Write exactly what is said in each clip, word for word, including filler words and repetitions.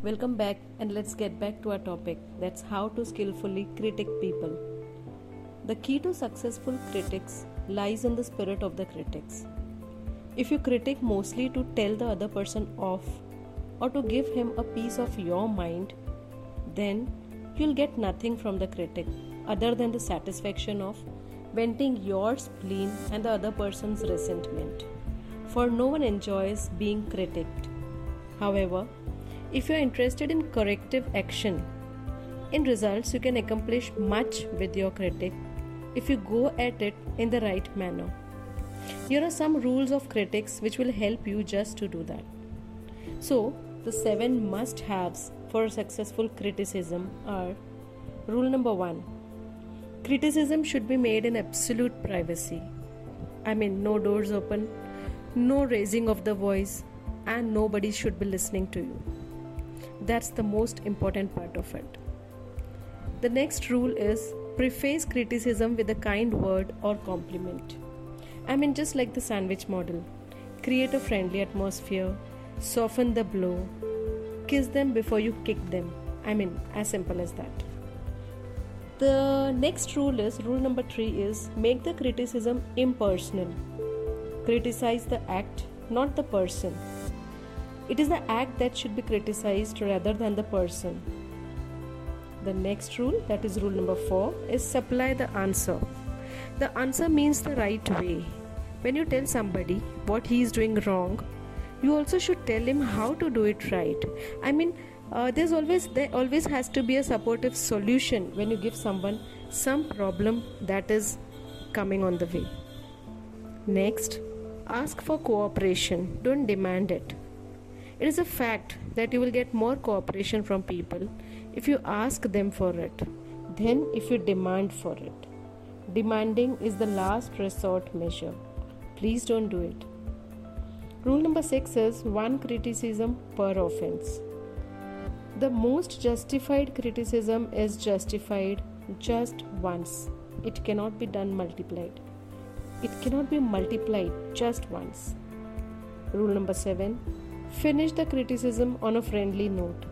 Welcome back, and let's get back to our topic. That's how to skillfully critique people. The key to successful critics lies in the spirit of the critics. If you critique mostly to tell the other person off or to give him a piece of your mind, then you'll get nothing from the critic other than the satisfaction of venting your spleen and the other person's resentment. For no one enjoys being critiqued. However, if you are interested in corrective action, in results you can accomplish much with your critique if you go at it in the right manner. Here are some rules of critics which will help you just to do that. So, the seven must-haves for successful criticism are: rule number one, criticism should be made in absolute privacy. I mean, no doors open, no raising of the voice, and nobody should be listening to you. That's the most important part of it. The next rule is preface criticism with a kind word or compliment. I mean, just like the sandwich model, create a friendly atmosphere, soften the blow, kiss them before you kick them. I mean, as simple as that. The next rule is, rule number three is make the criticism impersonal. Criticize the act, not the person. It is the act that should be criticized rather than the person. The next rule, that is rule number four, is supply the answer. The answer means the right way. When you tell somebody what he is doing wrong, you also should tell him how to do it right. I mean, uh, there's always there always has to be a supportive solution when you give someone some problem that is coming on the way. Next, ask for cooperation. Don't demand it. It is a fact that you will get more cooperation from people if you ask them for it than if you demand for it. Demanding is the last resort measure. Please don't do it. Rule number six is one criticism per offense. The most justified criticism is justified just once. It cannot be done multiplied. It cannot be multiplied just once. Rule number seven, finish the criticism on a friendly note.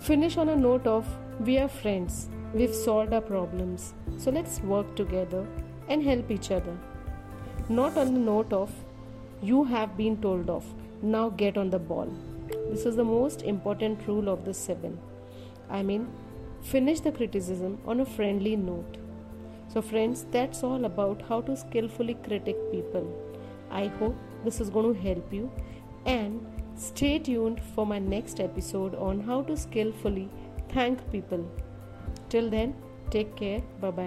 Finish on a note of, we are friends, we've solved our problems, so let's work together and help each other. Not on the note of, you have been told off, now get on the ball. This is the most important rule of the seven. I mean, finish the criticism on a friendly note. So friends, that's all about how to skillfully critique people. I hope this is going to help you. And stay tuned for my next episode on how to skillfully thank people. Till then, take care. Bye-bye.